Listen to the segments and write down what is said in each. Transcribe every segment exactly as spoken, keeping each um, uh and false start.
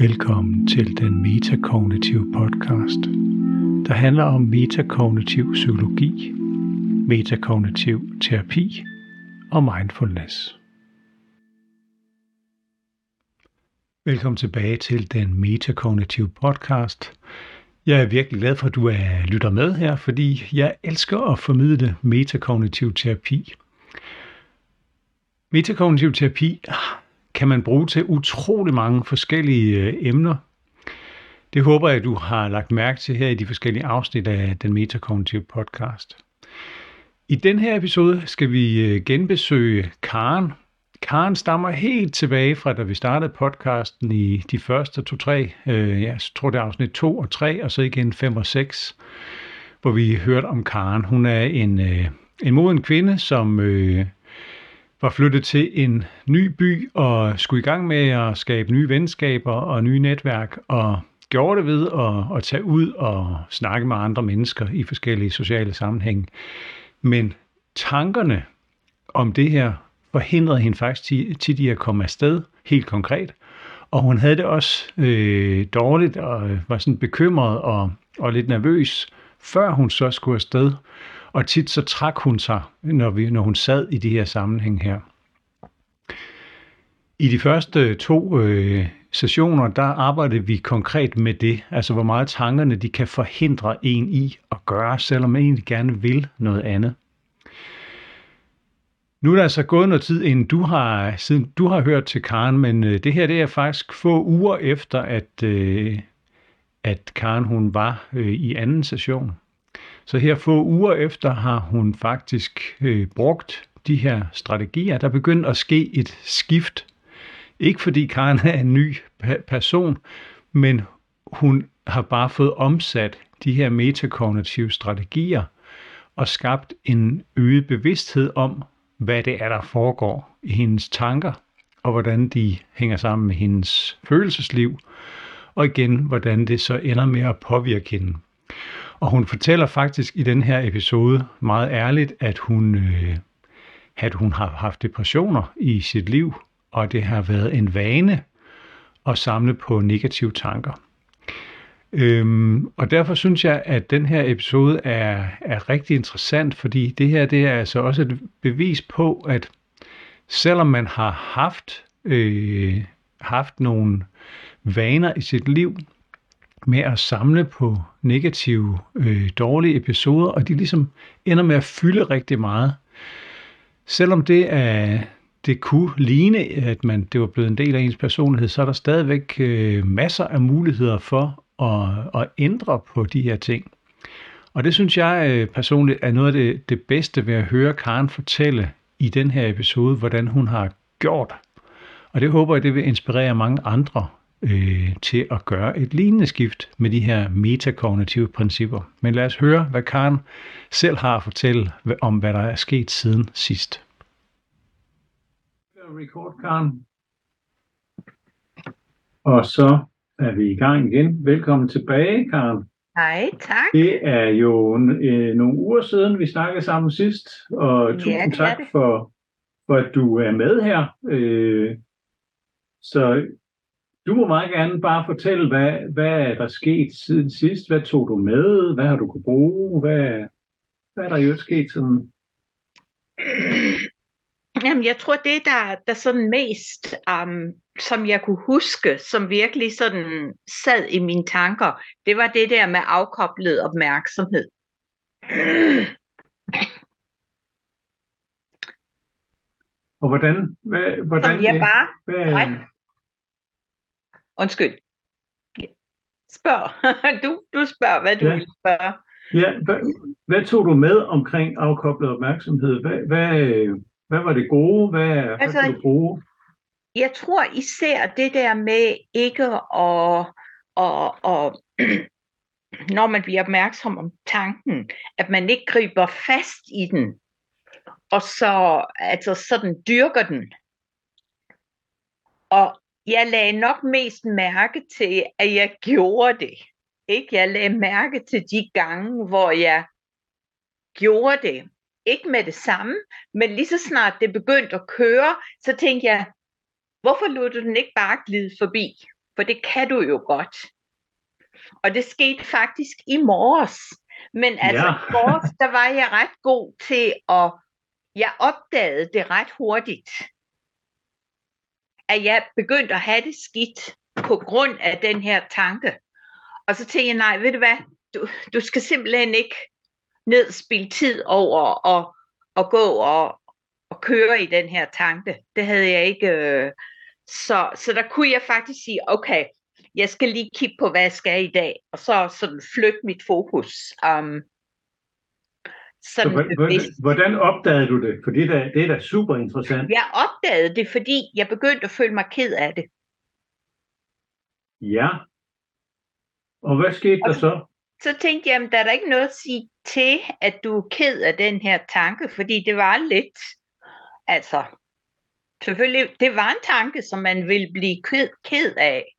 Velkommen til Den metakognitive podcast, der handler om metakognitiv psykologi, metakognitiv terapi og mindfulness. Velkommen tilbage til Den metakognitive podcast. Jeg er virkelig glad for, at du er lytter med her, fordi jeg elsker at formidle metakognitiv terapi. Metakognitiv terapi kan man bruge til utrolig mange forskellige øh, emner. Det håber jeg, du har lagt mærke til her i de forskellige afsnit af Den metakognitive podcast. I den her episode skal vi øh, genbesøge Karen. Karen stammer helt tilbage fra, da vi startede podcasten i de første to, tre, øh, jeg tror det er afsnit to og tre, og så igen fem og seks, hvor vi hørte om Karen. Hun er en, øh, en moden kvinde, som... Øh, var flyttet til en ny by og skulle i gang med at skabe nye venskaber og nye netværk, og gjorde det ved at, at tage ud og snakke med andre mennesker i forskellige sociale sammenhæng. Men tankerne om det her forhindrede hende faktisk tit i at komme afsted, helt konkret. Og hun havde det også øh, dårligt og var sådan bekymret og, og lidt nervøs, før hun så skulle afsted. Og tit så trak hun sig, når, vi, når hun sad i de her sammenhæng her. I de første to øh, sessioner, der arbejdede vi konkret med det. Altså hvor meget tankerne de kan forhindre en i at gøre, selvom man egentlig gerne vil noget andet. Nu er der altså gået noget tid, inden du har, siden du har hørt til Karen, men øh, det her det er faktisk få uger efter, at, øh, at Karen hun var øh, i anden session. Så her få uger efter har hun faktisk øh, brugt de her strategier. Der begyndte at ske et skift. Ikke fordi Karen er en ny person, men hun har bare fået omsat de her metakognitive strategier og skabt en øget bevidsthed om, hvad det er, der foregår i hendes tanker, og hvordan de hænger sammen med hendes følelsesliv, og igen, hvordan det så ender med at påvirke hende. Og hun fortæller faktisk i den her episode meget ærligt, at hun, øh, at hun har haft depressioner i sit liv, og det har været en vane at samle på negative tanker. Øhm, og derfor synes jeg, at den her episode er, er rigtig interessant, fordi det her det er altså også et bevis på, at selvom man har haft, øh, haft nogle vaner i sit liv, med at samle på negative, øh, dårlige episoder, og de ligesom ender med at fylde rigtig meget. Selvom det, er, det kunne ligne, at man, det var blevet en del af ens personlighed, så er der stadigvæk øh, masser af muligheder for at, at ændre på de her ting. Og det synes jeg øh, personligt er noget af det, det bedste ved at høre Karen fortælle i den her episode, hvordan hun har gjort. Og det håber jeg, det vil inspirere mange andre til at gøre et lignende skift med de her metakognitive principper. Men lad os høre, hvad Karen selv har at fortælle om, hvad der er sket siden sidst. Record, Karen. Og så er vi i gang igen. Velkommen tilbage, Karen. Hej, tak. Det er jo øh, nogle uger siden, vi snakkede sammen sidst, og ja, tusind tak for, for, at du er med her. Øh, så Du må meget gerne bare fortælle, hvad, hvad er der sket siden sidst? Hvad tog du med? Hvad har du kunne bruge? Hvad, hvad er der jo sket sådan? Jamen, jeg tror, det der, der sådan mest, um, som jeg kunne huske, som virkelig sådan sad i mine tanker, det var det der med afkoblet opmærksomhed. Og hvordan? Hvad, hvordan som jeg bare... Hvad, Undskyld. Spørg. Du, du spørger, hvad du ja. vil spørge. Ja, hvad, hvad tog du med omkring afkoblet opmærksomhed? Hvad, hvad, hvad var det gode? Hvad, altså, hvad kunne du bruge? Jeg tror især det der med ikke at, og, og, når man bliver opmærksom om tanken, at man ikke griber fast i den, og så altså sådan dyrker den. Og jeg lagde nok mest mærke til, at jeg gjorde det. Ikke? Jeg lagde mærke til de gange, hvor jeg gjorde det. Ikke med det samme, men lige så snart det begyndte at køre, så tænkte jeg, hvorfor lod du den ikke bare glide forbi? For det kan du jo godt. Og det skete faktisk i morges. Men altså ja. I morges, der var jeg ret god til at... Jeg opdagede det ret hurtigt. At jeg begyndte at have det skidt på grund af den her tanke. Og så tænkte jeg, nej, ved du hvad? Du, du skal simpelthen ikke ned og spilde tid over og, og gå og, og køre i den her tanke. Det havde jeg ikke... Øh, Så, så der kunne jeg faktisk sige, okay, jeg skal lige kigge på, hvad jeg skal i dag, og så sådan flytte mit fokus. Um, sådan så hvordan, hvordan opdagede du det? For det er, det er da super interessant. Jeg opdagede det, fordi jeg begyndte at føle mig ked af det. Ja. Og hvad skete og, der så? Så tænkte jeg, jamen, der er der ikke noget at sige til, at du er ked af den her tanke, fordi det var lidt, altså... Selvfølgelig, det var en tanke, som man ville blive ked, ked af.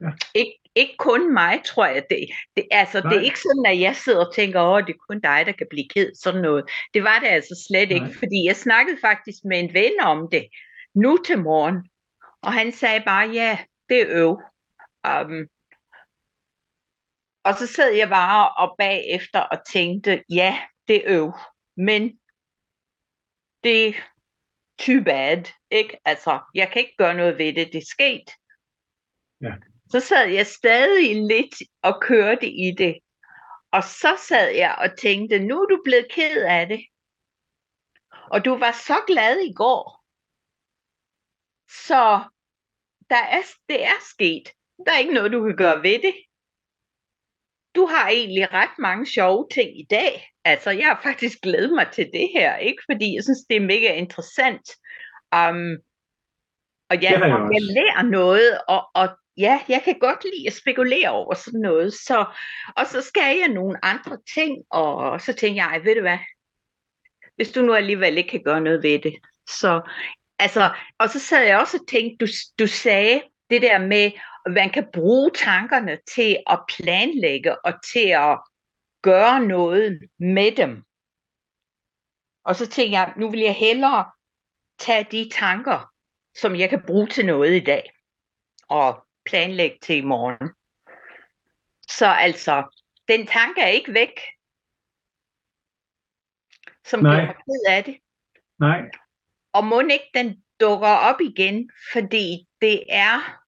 Ja. Ik, ikke kun mig, tror jeg. Det, det, altså, det er ikke sådan, at jeg sidder og tænker, åh, det er kun dig, der kan blive ked, sådan noget. Det var det altså slet Nej. Ikke, fordi jeg snakkede faktisk med en ven om det, nu til morgen. Og han sagde bare, ja, det er øv. Um, og så sad jeg bare og bagefter og tænkte, ja, det er øv. Men det... too bad, ikke? Altså, jeg kan ikke gøre noget ved det, det skete. Ja. Så sad jeg stadig lidt og kørte i det. Og så sad jeg og tænkte, nu er du blevet ked af det. Og du var så glad i går. Så der er, det er sket. Der er ikke noget, du kan gøre ved det. Du har egentlig ret mange sjove ting i dag. Altså, jeg har faktisk glædet mig til det her, ikke? Fordi jeg synes, det er mega interessant. Um, og ja, jeg, jeg lærer noget, og, og ja, jeg kan godt lide at spekulere over sådan noget. Så, og så skal jeg nogle andre ting, og så tænker jeg, ved du hvad? Hvis du nu alligevel ikke kan gøre noget ved det. Så, altså, og så sad jeg også og tænkte, du, du sagde det der med, at man kan bruge tankerne til at planlægge og til at gøre noget med dem. Og så tænkte jeg, nu vil jeg hellere tage de tanker, som jeg kan bruge til noget i dag, og planlægge til i morgen. Så altså, den tanke er ikke væk, som bliver ked af det. Nej. Og må ikke den dukker op igen, fordi det er,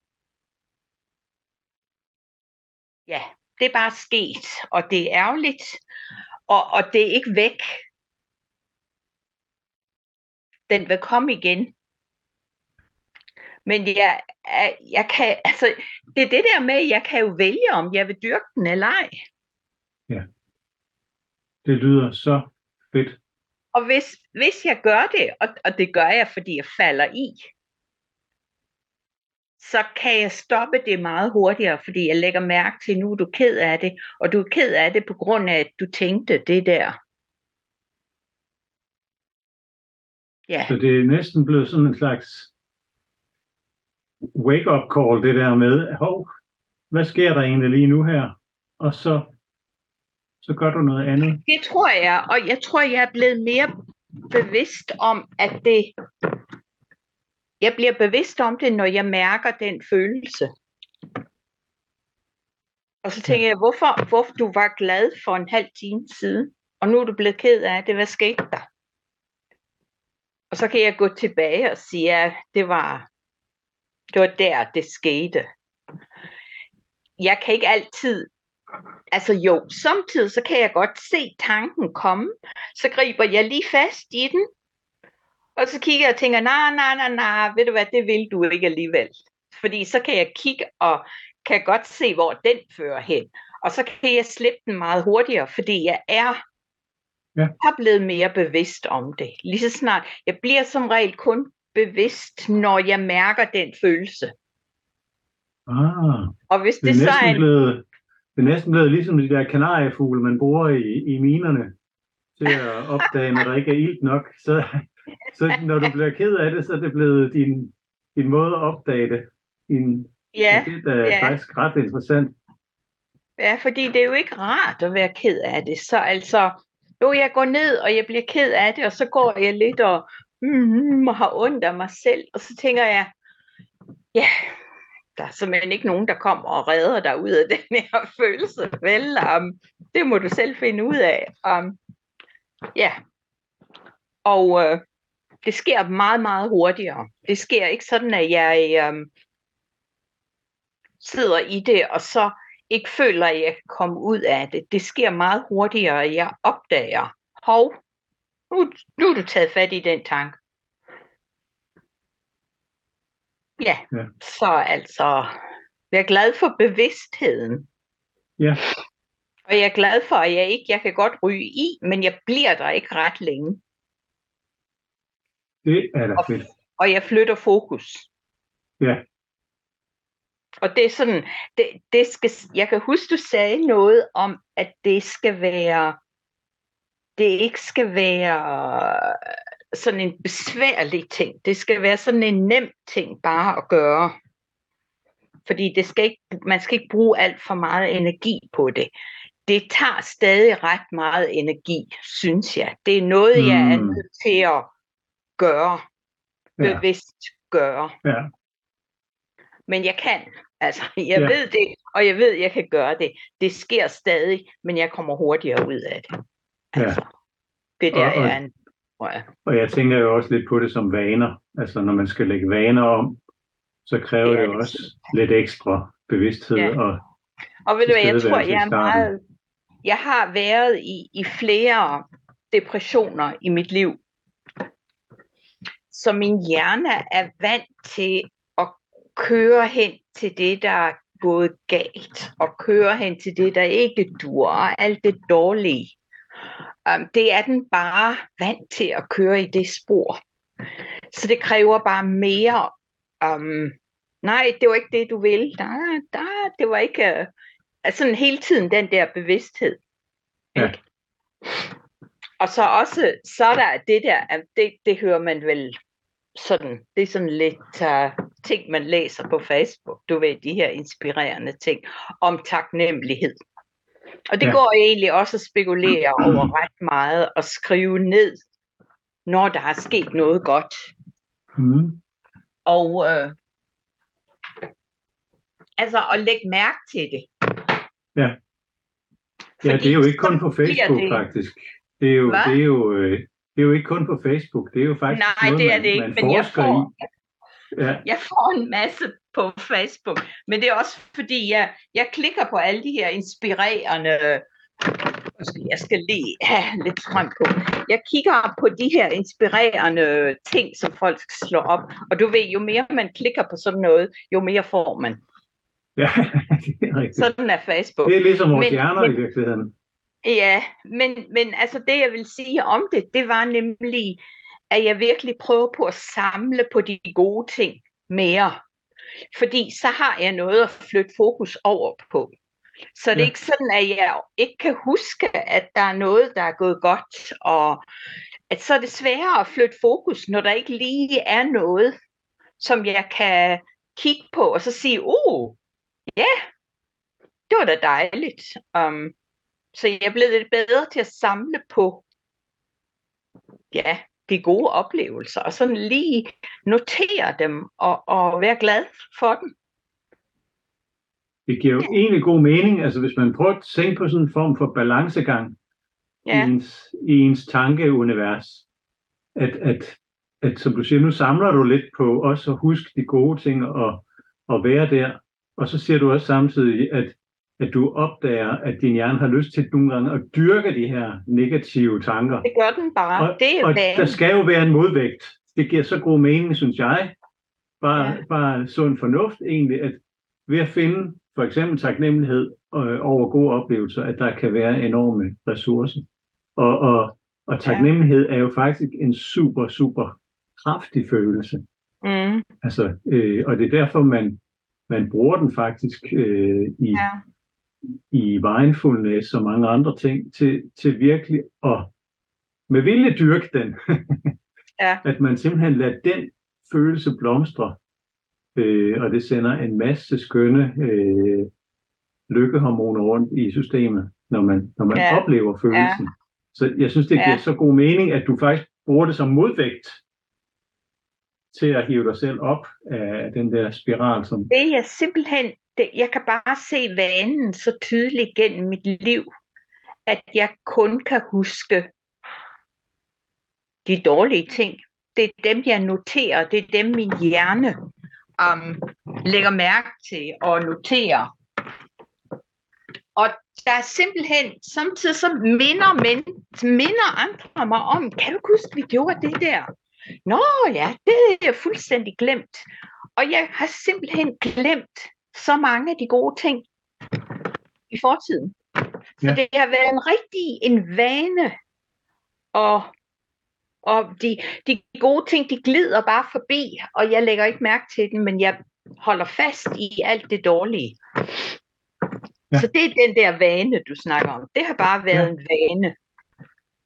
ja, det er bare sket, og det er ærgerligt, og, og det er ikke væk. Den vil komme igen. Men jeg, jeg kan, altså, det er det der med, jeg kan jo vælge, om jeg vil dyrke den eller ej. Ja, det lyder så fedt. Og hvis, hvis jeg gør det, og, og det gør jeg, fordi jeg falder i, så kan jeg stoppe det meget hurtigere, fordi jeg lægger mærke til, nu er du ked af det, og du er ked af det på grund af, at du tænkte det der. Ja. Så det er næsten blevet sådan en slags wake-up call, det der med, hov, hvad sker der egentlig lige nu her? Og så, så gør du noget andet. Det tror jeg, og jeg tror, jeg er blevet mere bevidst om, at det... Jeg bliver bevidst om det, når jeg mærker den følelse. Og så tænker jeg, hvorfor, hvorfor du var glad for en halv time siden, og nu er du blevet ked af det, hvad skete der? Og så kan jeg gå tilbage og sige, at det var, det var der, det skete. Jeg kan ikke altid, altså jo, samtidig så kan jeg godt se tanken komme, så griber jeg lige fast i den, og så kigger jeg og tænker, nej, nej, nej, nej, ved du hvad, det vil du ikke alligevel. Fordi så kan jeg kigge og kan godt se, hvor den fører hen. Og så kan jeg slippe den meget hurtigere, fordi jeg er, ja. er blevet mere bevidst om det. Lige så snart, jeg bliver som regel kun bevidst, når jeg mærker den følelse. Ah, og hvis det, det, er så er en... blevet, det er næsten blevet ligesom de der kanariefugle, man bruger i, i minerne til at opdage, når der ikke er ilt nok, så... Så når du bliver ked af det, så er det blevet din, din måde at opdage det. Din, ja, det er ja. Faktisk ret interessant. Ja, fordi det er jo ikke rart at være ked af det. Så altså, jo, jeg går ned, og jeg bliver ked af det, og så går jeg lidt og, mm, og har ondt af mig selv. Og så tænker jeg, ja, der er simpelthen ikke nogen, der kommer og redder dig ud af den her følelse, vel? Um, det må du selv finde ud af. Um, ja, og uh, det sker meget, meget hurtigere. Det sker ikke sådan, at jeg um, sidder i det, og så ikke føler, at jeg kan komme ud af det. Det sker meget hurtigere, at jeg opdager, hov, nu, nu er du taget fat i den tanke. Ja, ja, så altså, jeg er glad for bevidstheden. Ja. Og jeg er glad for, at jeg ikke, jeg kan godt ryge i, men jeg bliver der ikke ret længe. Det er da fedt. Og, og jeg flytter fokus. Ja. Og det er sådan, det, det skal, jeg kan huske, du sagde noget om, at det skal være, det ikke skal være sådan en besværlig ting. Det skal være sådan en nem ting bare at gøre. Fordi det skal ikke, man skal ikke bruge alt for meget energi på det. Det tager stadig ret meget energi, synes jeg. Det er noget, mm. jeg er nødt til at gøre. Ja. Bevidst gøre. Ja. Men jeg kan. Altså, jeg ja. ved det, og jeg ved, jeg kan gøre det. Det sker stadig, men jeg kommer hurtigere ud af det. Altså, ja. Det der og, og... er en Og jeg tænker jo også lidt på det som vaner. Altså når man skal lægge vaner om, så kræver ja, det også det. lidt ekstra bevidsthed. Ja. Og, og ved du hvad, jeg tror, jeg er meget... Jeg har været i, i flere depressioner i mit liv. Så min hjerne er vant til at køre hen til det, der er gået galt. Og køre hen til det, der ikke dur. Og alt det dårlige. Um, det er den bare vant til at køre i det spor. Så det kræver bare mere. Um, nej, det var ikke det, du ville. Nej, nej, det var ikke... Uh, altså hele tiden den der bevidsthed. Ja. Ikke? Og så også, så er der det der, at det, det hører man vel sådan, det er sådan lidt uh, ting, man læser på Facebook. Du ved, de her inspirerende ting om taknemmelighed. Og det ja. går egentlig også at spekulere over ret meget og skrive ned, når der er sket noget godt. Mm. Og øh, altså at lægge mærke til det. Ja, ja det er jo ikke kun på Facebook det... faktisk. Det er, jo, det, er jo, øh, det er jo ikke kun på Facebook. Det er jo faktisk Nej, noget, det er det ikke, man, man men forsker jeg får... i. Ja. Jeg får en masse på Facebook, men det er også fordi, jeg, jeg klikker på alle de her inspirerende, jeg skal lige have lidt frem på, jeg kigger på de her inspirerende ting, som folk slår op, og du ved, jo mere man klikker på sådan noget, jo mere får man. Ja, det er rigtigt. Sådan er Facebook. Det er ligesom vores men, hjerner men, i virkeligheden. Ja, men, men altså det, jeg vil sige om det, det var nemlig, at jeg virkelig prøver på at samle på de gode ting mere. Fordi så har jeg noget at flytte fokus over på. Så det er ja. ikke sådan, at jeg ikke kan huske, at der er noget, der er gået godt. Og at så er det sværere at flytte fokus, når der ikke lige er noget, som jeg kan kigge på. Og så sige, oh, ja, yeah, det var da dejligt. Um, så jeg er blevet lidt bedre til at samle på. Ja. De gode oplevelser, og sådan lige notere dem, og, og være glad for dem. Det giver jo ja. egentlig god mening, altså hvis man prøver at tænke på sådan en form for balancegang ja. i, ens, i ens tankeunivers, at, at, at som du siger, nu samler du lidt på også at huske de gode ting, og, og være der, og så siger du også samtidig, at, at du opdager, at din hjerne har lyst til nogle gange at dyrke de her negative tanker. Det gør den bare. Og, det er og der skal jo være en modvægt. Det giver så god mening, synes jeg. Bare, ja. bare sund fornuft egentlig, at ved at finde for eksempel taknemmelighed øh, over gode oplevelser, at der kan være enorme ressourcer. Og, og, og taknemmelighed ja. er jo faktisk en super, super kraftig følelse. Mm. Altså, øh, og det er derfor, man, man bruger den faktisk øh, i... Ja. i mindfulness og mange andre ting, til, til virkelig at med vilje dyrke den. ja. At man simpelthen lader den følelse blomstre, øh, og det sender en masse skønne øh, lykkehormoner rundt i systemet, når man, når man ja. oplever følelsen. Ja. Så jeg synes, det giver ja. så god mening, at du faktisk bruger det som modvægt. til at hive dig selv op af den der spiral? Som... Det er jeg simpelthen, det, jeg kan bare se vanen så tydeligt gennem mit liv, at jeg kun kan huske de dårlige ting. Det er dem, jeg noterer, det er dem, min hjerne um, lægger mærke til og noterer. Og der er simpelthen, samtidig så minder, men, minder andre mig om, kan du huske, vi gjorde det der? Nå ja, det er jeg fuldstændig glemt. Og jeg har simpelthen glemt så mange af de gode ting i fortiden. Så ja. Det har været en rigtig en vane. Og, og de, de gode ting, de glider bare forbi, og jeg lægger ikke mærke til dem, men jeg holder fast i alt det dårlige. Ja. Så det er den der vane, du snakker om. Det har bare været ja. en vane.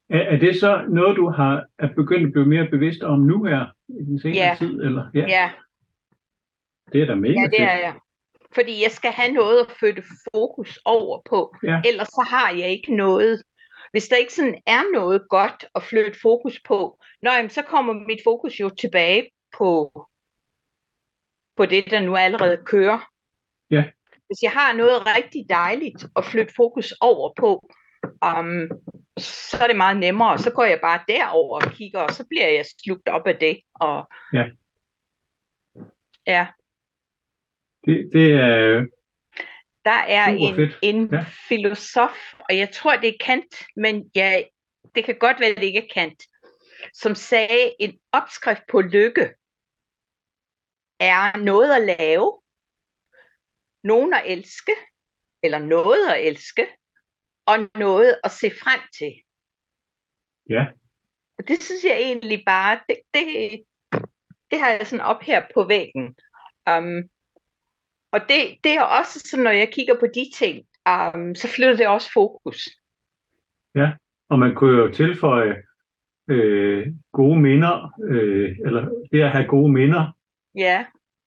Er det så noget, du har er begyndt at blive mere bevidst om nu her i den senere ja. tid? Eller? Ja. ja. Det er da mega fedt. Ja, det er jeg. Fordi jeg skal have noget at flytte fokus over på. Ja. Ellers så har jeg ikke noget. Hvis der ikke sådan er noget godt at flytte fokus på, nå, jamen, så kommer mit fokus jo tilbage på, på det, der nu allerede kører. Ja. Hvis jeg har noget rigtig dejligt at flytte fokus over på, um, så er det meget nemmere. Så går jeg bare derover og kigger, og så bliver jeg slugt op af det. Og... Ja. Ja. Det, det er... Der er en, en ja. filosof, og jeg tror, det er Kant, men ja, det kan godt være, det ikke er Kant, som sagde, en opskrift på lykke er noget at lave, nogen at elske, eller noget at elske, og noget at se frem til. Ja. Og det synes jeg egentlig bare, det, det, det har jeg sådan op her på væggen. Um, og det, det er også sådan, når jeg kigger på de ting, um, så flytter det også fokus. Ja, og man kunne jo tilføje øh, gode minder, øh, eller det at have gode minder. Ja.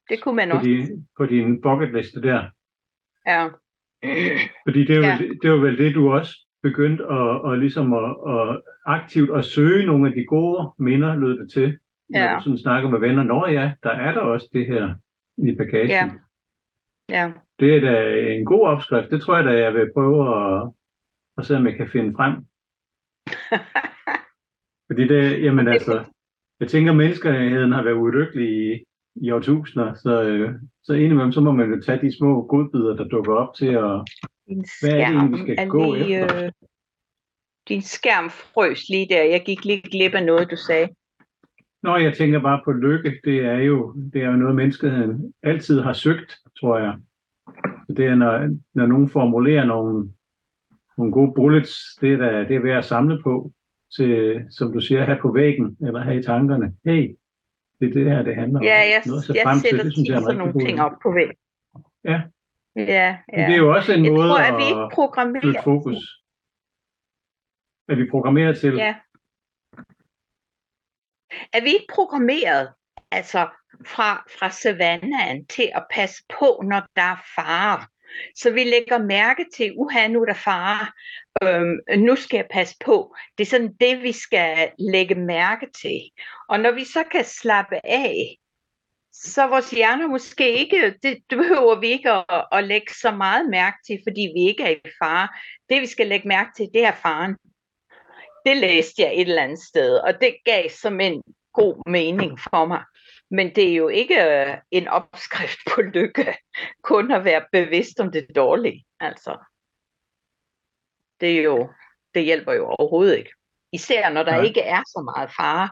Det kunne man på også. Din, på din bucketliste der. Ja. Fordi det er jo, ja. det, det er jo vel det, du også begyndte at, at, ligesom at, at aktivt at søge nogle af de gode minder, lød det til, ja. når du sådan snakker med venner. Nå ja, der er der også det her i bagagen. Ja. Ja. Det er da en god opskrift. Det tror jeg da, jeg vil prøve at, at se, om jeg kan finde frem. Fordi det, jamen altså, jeg tænker, menneskeheden har været ulykkelige i i årtusinder, så, øh, så indimellem, så må man jo tage de små godbidder, der dukker op til, og hvad er det egentlig, vi skal lige, gå efter? Øh, din skærm frøs lige der, jeg gik lige glip af noget, du sagde. Nå, jeg tænker bare på lykke, det er jo, det er jo noget, menneskeheden altid har søgt, tror jeg. Så det er, når, når nogen formulerer nogle, nogle gode bullets, det er, der, det er værd at samle på, til, som du siger, have på væggen, eller have i tankerne. Hey, det er det her, det handler om. Ja, jeg, noget jeg frem sætter til, det, synes jeg, sådan nogle ting op på væggen. Ja. Ja, ja. Det er jo også en jeg måde tror, at, vi ikke at flytte fokus. Er vi programmeret til? Ja. Er vi ikke programmeret, altså fra, fra savannaen til at passe på, når der er fare? Så vi lægger mærke til, uha, nu er der fare, øhm, nu skal jeg passe på. Det er sådan det, vi skal lægge mærke til. Og når vi så kan slappe af, så vores hjerner måske ikke, det behøver vi ikke at, at lægge så meget mærke til, fordi vi ikke er i fare. Det vi skal lægge mærke til, det er faren. Det læste jeg et eller andet sted, og det gav som en god mening for mig. Men det er jo ikke øh, en opskrift på lykke, kun at være bevidst om det dårlige. Altså, det, er jo, det hjælper jo overhovedet ikke. Især når der ja. ikke er så meget fare,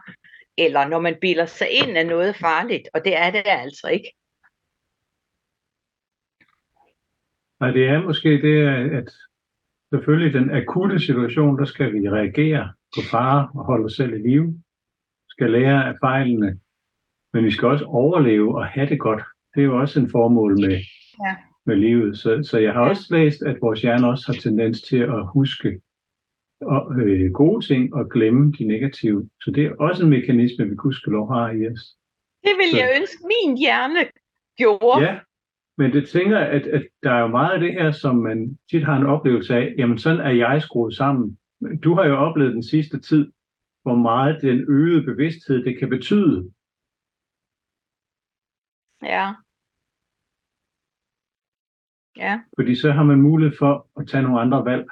eller når man bilder sig ind af noget farligt, og det er det altså ikke. Nej, det er måske det, at selvfølgelig den akutte situation, der skal vi reagere på fare og holde os selv i live. Vi skal lære af fejlene. Men vi skal også overleve og have det godt. Det er jo også en formål med, ja. med livet. Så, så jeg har ja. også læst, at vores hjerne også har tendens til at huske og, øh, gode ting og glemme de negative. Så det er også en mekanisme, vi gudskelov har i os. Det vil så. jeg ønske, min hjerne gjorde. Ja, men det tænker at, at der er jo meget af det her, som man tit har en oplevelse af. Jamen sådan er jeg skruet sammen. Du har jo oplevet den sidste tid, hvor meget den øgede bevidsthed, det kan betyde. Ja. Ja. Fordi så har man mulighed for at tage nogle andre valg.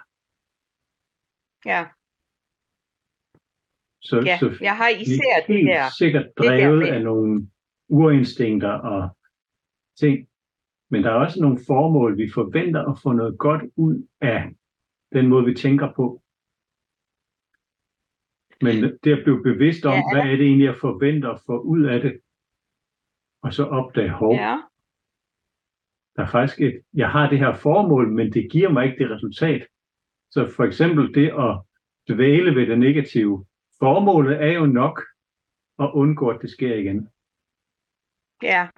Ja. Så, ja, så jeg har især det der. Sikkert drevet det der af nogle urinstinkter og ting. Men der er også nogle formål, vi forventer at få noget godt ud af den måde, vi tænker på. Men det at blive bevidst om, ja, hvad er det egentlig, jeg forventer at få ud af det? Og så opdage, hov, ja. Der er faktisk et, jeg har det her formål, men det giver mig ikke det resultat. Så for eksempel det at dvæle ved det negative. Formålet er jo nok at undgå, at det sker igen. Ja.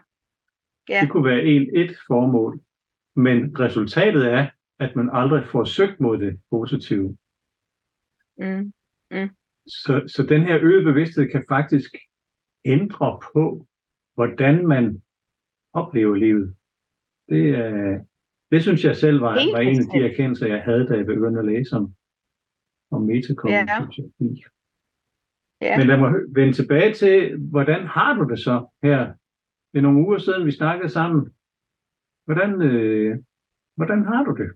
Ja. Det kunne være en, et formål. Men resultatet er, at man aldrig får søgt mod det positive. Mm. Mm. Så, så den her øget bevidsthed kan faktisk ændre på, hvordan man oplever livet. Det, øh, det synes jeg selv var, var en af de erkendelser, jeg havde, da jeg begyndte at læse om, om metakognitiv. Ja. Ja. Men lad mig vende tilbage til, hvordan har du det så her? Det er nogle uger siden, vi snakkede sammen. Hvordan, øh, hvordan har du det?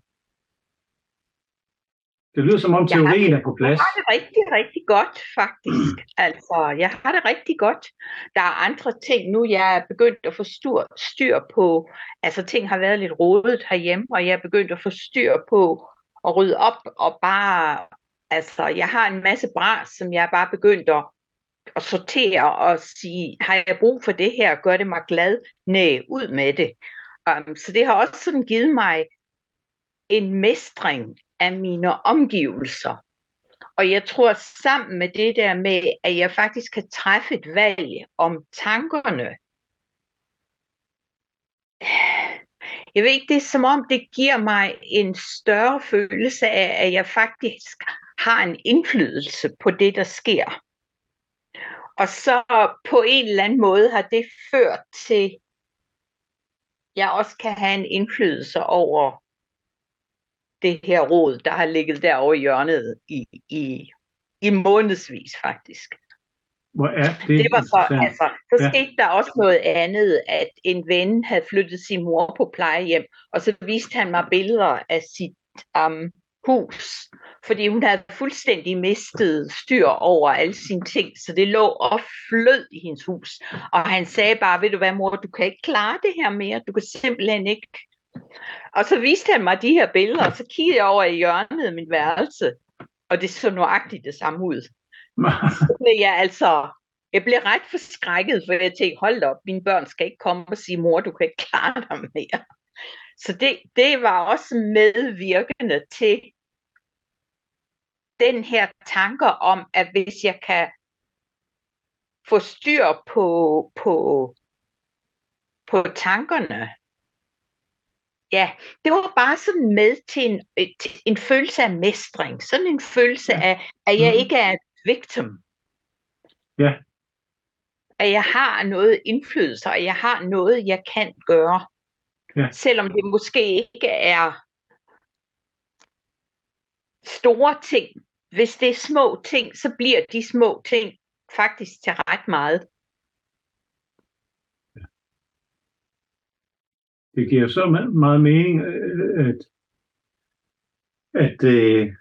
Det lyder som om teorien er på plads. Jeg har det rigtig, rigtig godt, faktisk. Altså, jeg har det rigtig godt. Der er andre ting nu, jeg er begyndt at få styr på. Altså, ting har været lidt rodet herhjemme, og jeg er begyndt at få styr på at rydde op. Og bare, altså, jeg har en masse bras, som jeg bare begyndt at, at sortere og sige, har jeg brug for det her? Gør det mig glad? Næh, ud med det. Um, så det har også sådan givet mig en mestring af mine omgivelser. Og jeg tror sammen med det der med, at jeg faktisk kan træffe et valg om tankerne. Jeg ved ikke, det er som om, det giver mig en større følelse af, at jeg faktisk har en indflydelse på det, der sker. Og så på en eller anden måde har det ført til, at jeg også kan have en indflydelse over det her rod, der har ligget derovre i hjørnet i, i, i månedsvis faktisk. Hvor er det? Det var så, altså, så ja. Skete der også noget andet, at en ven havde flyttet sin mor på plejehjem, og så viste han mig billeder af sit um, hus, fordi hun havde fuldstændig mistet styr over alle sine ting, så det lå og flød i hendes hus. Og han sagde bare, ved du hvad mor, du kan ikke klare det her mere, du kan simpelthen ikke. Og så viste han mig de her billeder, og så kiggede jeg over i hjørnet af min værelse, og det så nøjagtigt det samme ud. Så blev jeg altså, jeg blev ret forskrækket, for jeg tænkte, hold op, mine børn skal ikke komme og sige, mor, du kan ikke klare dig mere. Så det, det var også medvirkende til den her tanke om, at hvis jeg kan få styr på, på, på tankerne, ja, det var bare sådan med til en, til en følelse af mestring. Sådan en følelse af, at jeg ikke er et victim. Ja. At jeg har noget indflydelse, og jeg har noget, jeg kan gøre. Ja. Selvom det måske ikke er store ting. Hvis det er små ting, så bliver de små ting faktisk til ret meget. Det giver så meget mening, at, at øh,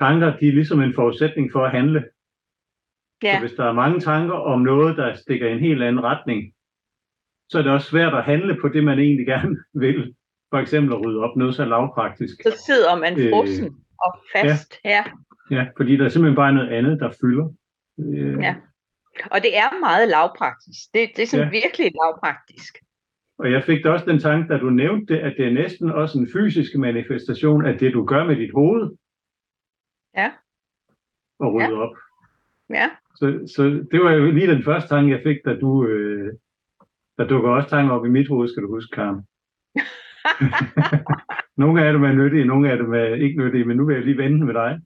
tanker, de er ligesom en forudsætning for at handle. Ja. Så hvis der er mange tanker om noget, der stikker i en helt anden retning, så er det også svært at handle på det, man egentlig gerne vil. For eksempel at rydde op noget så lavpraktisk. Så sidder man frossen øh, og fast. Ja. Ja. Ja, fordi der er simpelthen bare noget andet, der fylder. Øh. Ja, og det er meget lavpraktisk. Det, det er sådan ja. Virkelig lavpraktisk. Og jeg fik da også den tanke, da du nævnte det, at det er næsten også en fysisk manifestation af det, du gør med dit hoved. Ja. Og rydde ja. Op. Ja. Så, så det var jo lige den første tanke, jeg fik, da du... Øh, der dukker også tanker op i mit hoved, skal du huske, Karen. Nogle af dem er nyttige, nogle af dem er ikke nyttige, men nu vil jeg lige vente med dig.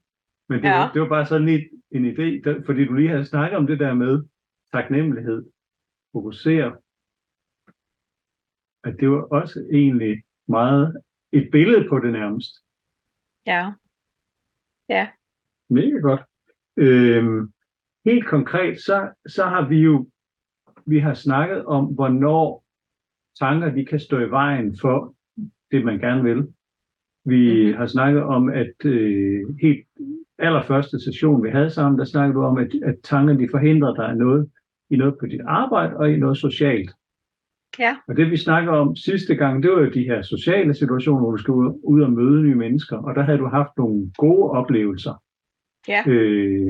Men det, ja. var, det var bare sådan lige en idé, der, fordi du lige havde snakket om det der med taknemmelighed, fokusere. At det var også egentlig meget et billede på det nærmest. Ja. Ja. Mega godt. Øhm, helt konkret, så, så har vi jo, vi har snakket om, hvornår tanker, de kan stå i vejen for det, man gerne vil. Vi mm-hmm. har snakket om, at øh, helt allerførste session, vi havde sammen, der snakkede du om, at, at tanker, de forhindrer dig noget, i noget på dit arbejde og i noget socialt. Ja. Og det vi snakker om sidste gang, det var jo de her sociale situationer, hvor du skal ud og møde nye mennesker, og der havde du haft nogle gode oplevelser. Ja. Øh,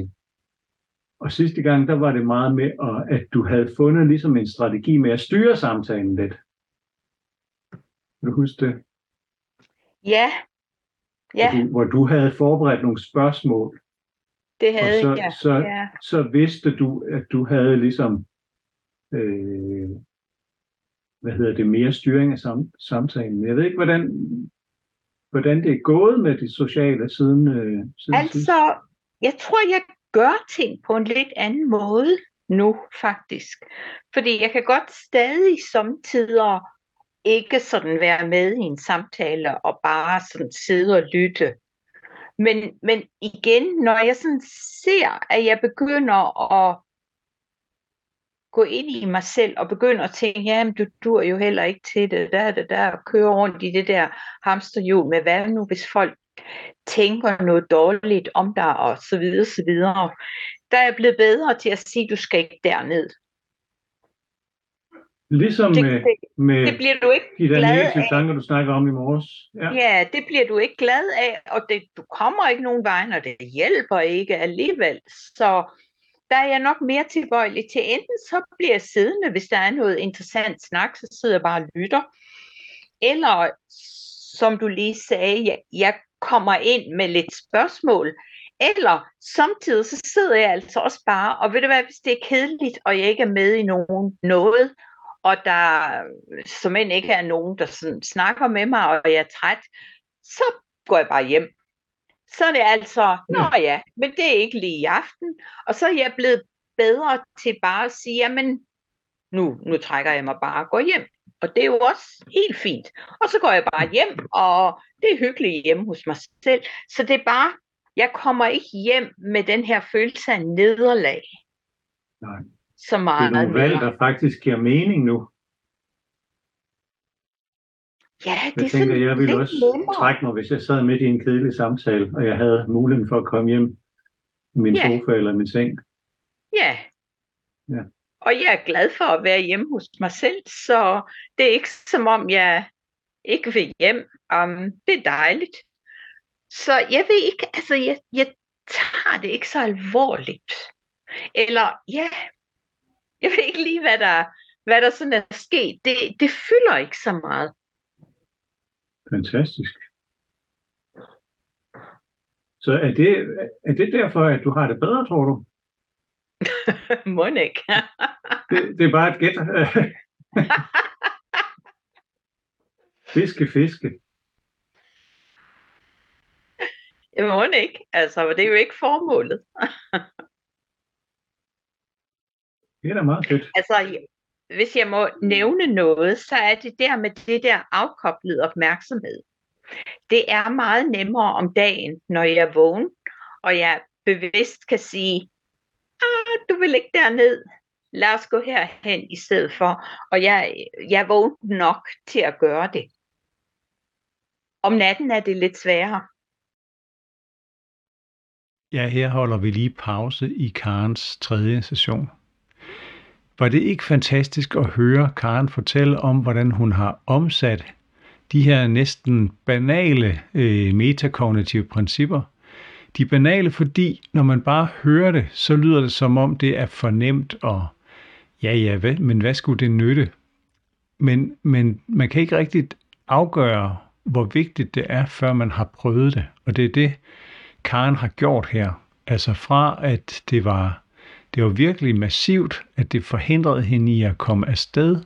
og sidste gang, der var det meget med, at du havde fundet ligesom en strategi med at styre samtalen lidt. Kan du huske det? Ja. Ja. Hvor du, hvor du havde forberedt nogle spørgsmål. Det havde så, jeg. Så, ja. Så vidste du, at du havde ligesom... Øh, hvad hedder det, mere styring af sam- samtalen. Jeg ved ikke, hvordan, hvordan det er gået med det sociale siden... Øh, siden altså, siden. Jeg tror, jeg gør ting på en lidt anden måde nu, faktisk. Fordi jeg kan godt stadig sommetider ikke sådan være med i en samtale og bare sådan sidde og lytte. Men, men igen, når jeg sådan ser, at jeg begynder at gå ind i mig selv og begynde at tænke, jamen du dur jo heller ikke til det, der det der, og køre rundt i det der hamsterhjul med, hvad nu hvis folk tænker noget dårligt om dig, og så videre, så videre. Der er jeg blevet bedre til at sige, du skal ikke derned. Ligesom det, med, med det bliver du ikke de der negative tanker, du snakker om i morges. Ja. Ja, det bliver du ikke glad af, og det, du kommer ikke nogen vej, og det hjælper ikke alligevel, så... Der er jeg nok mere tilbøjelig til, enten så bliver jeg siddende, hvis der er noget interessant snak, så sidder jeg bare og lytter. Eller, som du lige sagde, jeg kommer ind med lidt spørgsmål. Eller, samtidig så sidder jeg altså også bare, og ved du hvad, hvis det er kedeligt, og jeg ikke er med i nogen noget, og der som end ikke er nogen, der sådan snakker med mig, og jeg er træt, så går jeg bare hjem. Så er det altså, nå ja, men det er ikke lige i aften. Og så er jeg blevet bedre til bare at sige, jamen, nu, nu trækker jeg mig bare og går hjem. Og det er jo også helt fint. Og så går jeg bare hjem, og det er hyggeligt hjemme hos mig selv. Så det er bare, jeg kommer ikke hjem med den her følelse af nederlag. Nej. Så meget. Det er nogle valg, der faktisk giver mening nu. Ja, det jeg tænker, jeg ville også nemmere. Trække mig, hvis jeg sad midt i en kedelig samtale, og jeg havde muligheden for at komme hjem i min ja. sofa eller min seng. Ja. ja. Og jeg er glad for at være hjemme hos mig selv, så det er ikke som om, jeg ikke vil hjem. Um, det er dejligt. Så jeg ved ikke, altså jeg, jeg tager det ikke så alvorligt. Eller ja, jeg ved ikke lige, hvad der, hvad der sådan er sket. Det, det fylder ikke så meget. Fantastisk. Så er det, er det derfor, at du har det bedre, tror du? Mon ikke. det, det er bare et gæt. Fiske, fiske. Mon ikke. Altså, det er jo ikke formålet. Det er da meget fedt. Altså, hvis jeg må nævne noget, så er det der med det der afkoblet opmærksomhed. Det er meget nemmere om dagen, når jeg er vågen, og jeg bevidst kan sige, ah, du vil ikke derned, lad os gå herhen i stedet for, og jeg, jeg er vågen nok til at gøre det. Om natten er det lidt sværere. Ja, her holder vi lige pause i Karens tredje session. Var det ikke fantastisk at høre Karen fortælle om, hvordan hun har omsat de her næsten banale øh, metakognitive principper? De er banale, fordi når man bare hører det, så lyder det som om det er for nemt og ja, ja, hvad, men hvad skulle det nytte? Men, men man kan ikke rigtigt afgøre, hvor vigtigt det er, før man har prøvet det. Og det er det, Karen har gjort her. Altså fra, at det var... Det var virkelig massivt, at det forhindrede hende i at komme afsted.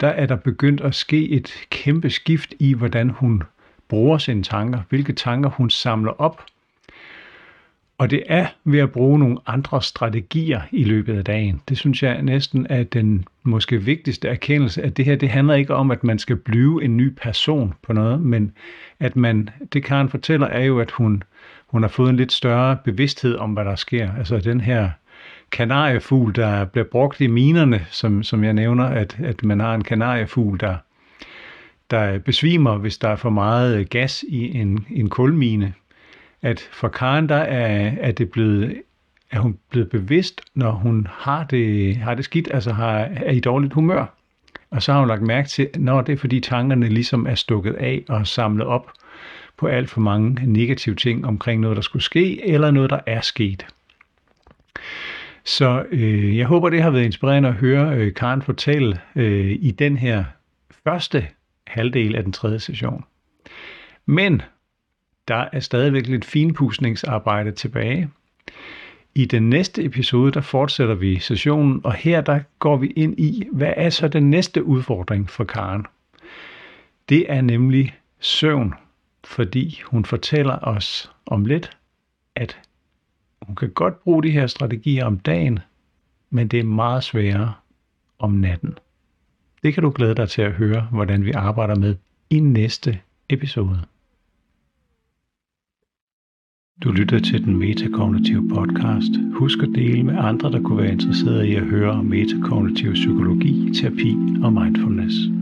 Der er der begyndt at ske et kæmpe skift i, hvordan hun bruger sine tanker, hvilke tanker hun samler op. Og det er ved at bruge nogle andre strategier i løbet af dagen. Det synes jeg næsten er den måske vigtigste erkendelse, at det her, det handler ikke om, at man skal blive en ny person på noget, men at man, det Karen fortæller, er jo, at hun, hun har fået en lidt større bevidsthed om, hvad der sker. Altså den her kanariefugl, der bliver brugt i minerne, som, som jeg nævner, at, at man har en kanariefugl, der der besvimer, hvis der er for meget gas i en, en kulmine. At for Karen, der er, er, det blevet, er hun blevet bevidst, når hun har det, har det skidt, altså har, er i dårligt humør. Og så har hun lagt mærke til, når det er, fordi tankerne ligesom er stukket af og samlet op på alt for mange negative ting omkring noget, der skulle ske, eller noget, der er sket. Så øh, jeg håber, det har været inspirerende at høre øh, Karen fortælle øh, i den her første halvdel af den tredje session. Men der er stadigvæk lidt finpudsningsarbejde tilbage. I den næste episode, der fortsætter vi sessionen, og her der går vi ind i, hvad er så den næste udfordring for Karen? Det er nemlig søvn, fordi hun fortæller os om lidt, at hun kan godt bruge de her strategier om dagen, men det er meget sværere om natten. Det kan du glæde dig til at høre, hvordan vi arbejder med i næste episode. Du lytter til den metakognitive podcast. Husk at dele med andre, der kunne være interesserede i at høre om metakognitiv psykologi, terapi og mindfulness.